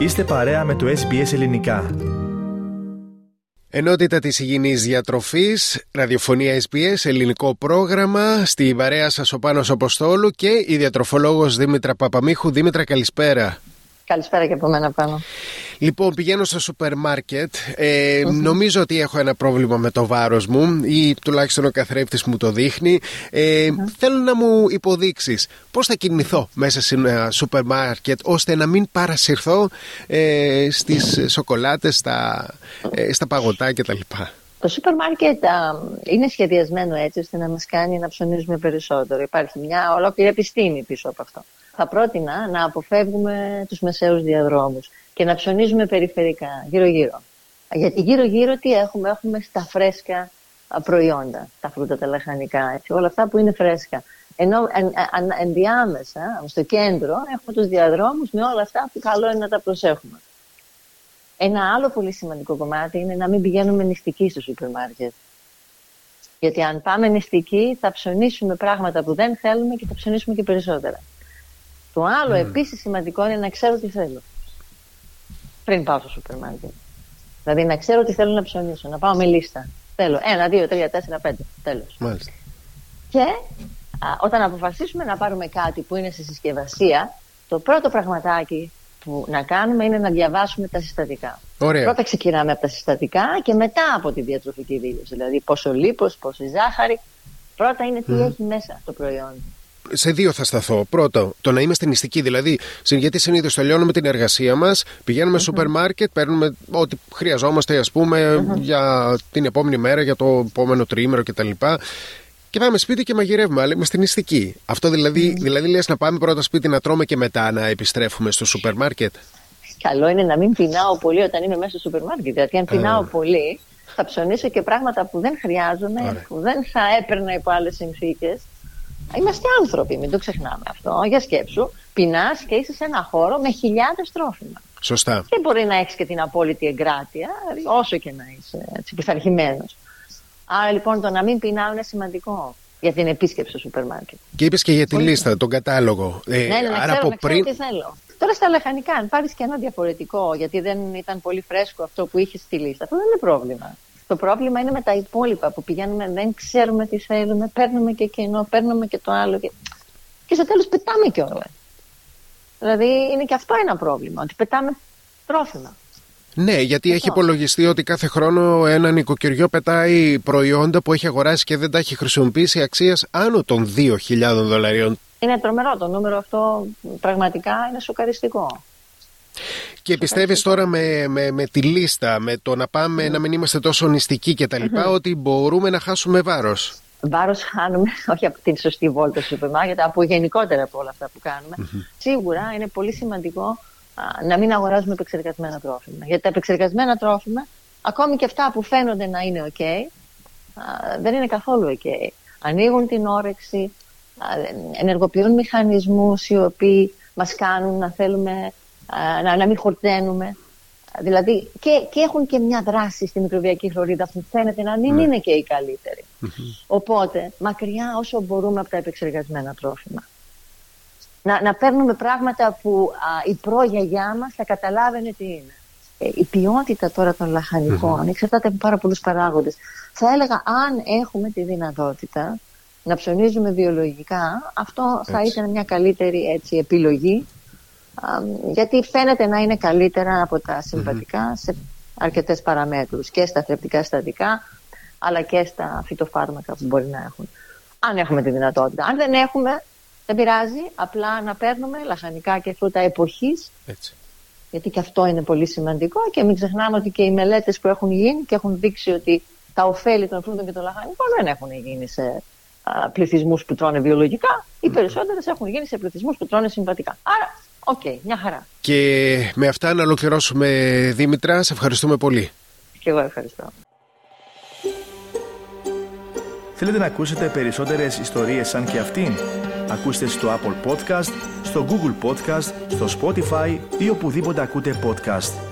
Είστε παρέα με το SBS Ελληνικά. Ενότητα της υγιεινής διατροφής, ραδιοφωνία SBS, ελληνικό πρόγραμμα. Στην παρέα σας ο Πάνος Αποστόλου και η διατροφολόγος Δήμητρα Παπαμίχου. Δήμητρα, καλησπέρα. Καλησπέρα και από μένα, Πάνο. Λοιπόν, πηγαίνω στο σούπερ μάρκετ. Νομίζω ότι έχω ένα πρόβλημα με το βάρος μου, ή τουλάχιστον ο καθρέφτης μου το δείχνει. Θέλω να μου υποδείξεις πώς θα κινηθώ μέσα σε ένα σούπερ μάρκετ, ώστε να μην παρασυρθώ στις σοκολάτες, στα παγωτά κτλ. Το σούπερ μάρκετ είναι σχεδιασμένο έτσι ώστε να μας κάνει να ψωνίζουμε περισσότερο. Υπάρχει μια ολόκληρη επιστήμη πίσω από αυτό. Θα πρότεινα να αποφεύγουμε τους μεσαίους διαδρόμους και να ψωνίζουμε περιφερικά, γύρω-γύρω. Γιατί γύρω-γύρω τι έχουμε? Έχουμε στα φρέσκα προϊόντα, τα φρούτα, τα λαχανικά, έτσι, όλα αυτά που είναι φρέσκα. Ενώ ενδιάμεσα, στο κέντρο, έχουμε τους διαδρόμους με όλα αυτά που καλό είναι να τα προσέχουμε. Ένα άλλο πολύ σημαντικό κομμάτι είναι να μην πηγαίνουμε νηστικοί στο σούπερ μάρκετ. Γιατί αν πάμε νηστικοί, θα ψωνίσουμε πράγματα που δεν θέλουμε και θα ψωνίσουμε και περισσότερα. Το άλλο επίσης σημαντικό είναι να ξέρω τι θέλω πριν πάω στο σούπερ μάρκετ. Δηλαδή να ξέρω τι θέλω να ψωνίσω, να πάω με λίστα. Θέλω 1, 2, 3, 4, 5. Τέλος. Μάλιστα. Και όταν αποφασίσουμε να πάρουμε κάτι που είναι σε συσκευασία, το πρώτο πραγματάκι που να κάνουμε είναι να διαβάσουμε τα συστατικά. Ωραία. Πρώτα ξεκινάμε από τα συστατικά και μετά από τη διατροφική δήλωση. Δηλαδή πόσο λίπος, πόση ζάχαρη. Πρώτα είναι τι έχει μέσα το προϊόν. Σε δύο θα σταθώ. Πρώτο, το να είμαστε νηστικοί. Δηλαδή, γιατί συνήθως τελειώνουμε την εργασία μας, πηγαίνουμε στο σούπερ μάρκετ, παίρνουμε ό,τι χρειαζόμαστε, ας πούμε, για την επόμενη μέρα, για το επόμενο τριήμερο κτλ. Και πάμε σπίτι και μαγειρεύουμε, αλλά είμαστε νηστικοί. Αυτό δηλαδή λες να πάμε πρώτα σπίτι να τρώμε και μετά να επιστρέφουμε στο σούπερ μάρκετ. Καλό είναι να μην πεινάω πολύ όταν είμαι μέσα στο σούπερ μάρκετ. Γιατί αν πεινάω πολύ, θα ψωνίσω και πράγματα που δεν χρειάζομαι, που δεν θα έπαιρνα υπό άλλες συνθήκες. Είμαστε άνθρωποι, μην το ξεχνάμε αυτό. Για σκέψου, πεινάς και είσαι σε ένα χώρο με χιλιάδες τρόφιμα. Σωστά. Και μπορεί να έχεις και την απόλυτη εγκράτεια, όσο και να είσαι πειθαρχημένος. Άρα λοιπόν το να μην πεινάω είναι σημαντικό για την επίσκεψη στο σούπερ μάρκετ. Και είπες και για τη λίστα, τον κατάλογο. Άρα, τι θέλω. Τώρα στα λαχανικά, αν πάρεις και ένα διαφορετικό, γιατί δεν ήταν πολύ φρέσκο αυτό που είχες στη λίστα, αυτό δεν είναι πρόβλημα. Το πρόβλημα είναι με τα υπόλοιπα που πηγαίνουμε, δεν ξέρουμε τι θέλουμε, παίρνουμε και εκείνο, παίρνουμε και το άλλο και στο τέλος πετάμε κιόλας. Δηλαδή είναι και αυτό ένα πρόβλημα, ότι πετάμε τρόφιμα. Ναι, γιατί έχει υπολογιστεί ότι κάθε χρόνο ένα νοικοκυριό πετάει προϊόντα που έχει αγοράσει και δεν τα έχει χρησιμοποιήσει αξίας άνω των $2,000. Είναι τρομερό το νούμερο αυτό, πραγματικά είναι σοκαριστικό. Και πιστεύεις τώρα με τη λίστα, με το να πάμε να μην είμαστε τόσο νηστικοί και τα λοιπά, ότι μπορούμε να χάσουμε βάρος? Βάρος χάνουμε, όχι από την σωστή βόλτα στο σούπερ μάρκετ, από γενικότερα από όλα αυτά που κάνουμε. Σίγουρα είναι πολύ σημαντικό να μην αγοράζουμε επεξεργασμένα τρόφιμα. Γιατί τα επεξεργασμένα τρόφιμα, ακόμη και αυτά που φαίνονται να είναι ok, δεν είναι καθόλου ok. Ανοίγουν την όρεξη, ενεργοποιούν μηχανισμούς οι οποίοι μας κάνουν να θέλουμε να μην χορταίνουμε. Δηλαδή, και έχουν και μια δράση στη μικροβιακή χλωρίδα που φαίνεται να μην είναι και η καλύτερη. Οπότε, μακριά όσο μπορούμε από τα επεξεργασμένα τρόφιμα. Να παίρνουμε πράγματα που η προγιαγιά μας θα καταλάβαινε τι είναι. Η ποιότητα τώρα των λαχανικών εξαρτάται από πάρα πολλούς παράγοντες. Θα έλεγα, αν έχουμε τη δυνατότητα να ψωνίζουμε βιολογικά, αυτό θα ήταν μια καλύτερη επιλογή. Γιατί φαίνεται να είναι καλύτερα από τα συμβατικά σε αρκετές παραμέτρους και στα θρεπτικά συστατικά αλλά και στα φυτοφάρμακα που μπορεί να έχουν. Αν έχουμε τη δυνατότητα. Αν δεν έχουμε, δεν πειράζει, απλά να παίρνουμε λαχανικά και φρούτα εποχής. Έτσι. Γιατί και αυτό είναι πολύ σημαντικό και μην ξεχνάμε ότι και οι μελέτες που έχουν γίνει και έχουν δείξει ότι τα ωφέλη των φρούτων και των λαχανικών δεν έχουν γίνει σε πληθυσμούς που τρώνε βιολογικά. Οι περισσότερες έχουν γίνει σε πληθυσμούς που τρώνε συμβατικά. Άρα, μια χαρά. Και με αυτά να ολοκληρώσουμε, Δήμητρα. Σε ευχαριστούμε πολύ. Και εγώ ευχαριστώ. Θέλετε να ακούσετε περισσότερες ιστορίες σαν και αυτήν? Ακούστε στο Apple Podcast, στο Google Podcast, στο Spotify ή οπουδήποτε ακούτε podcast.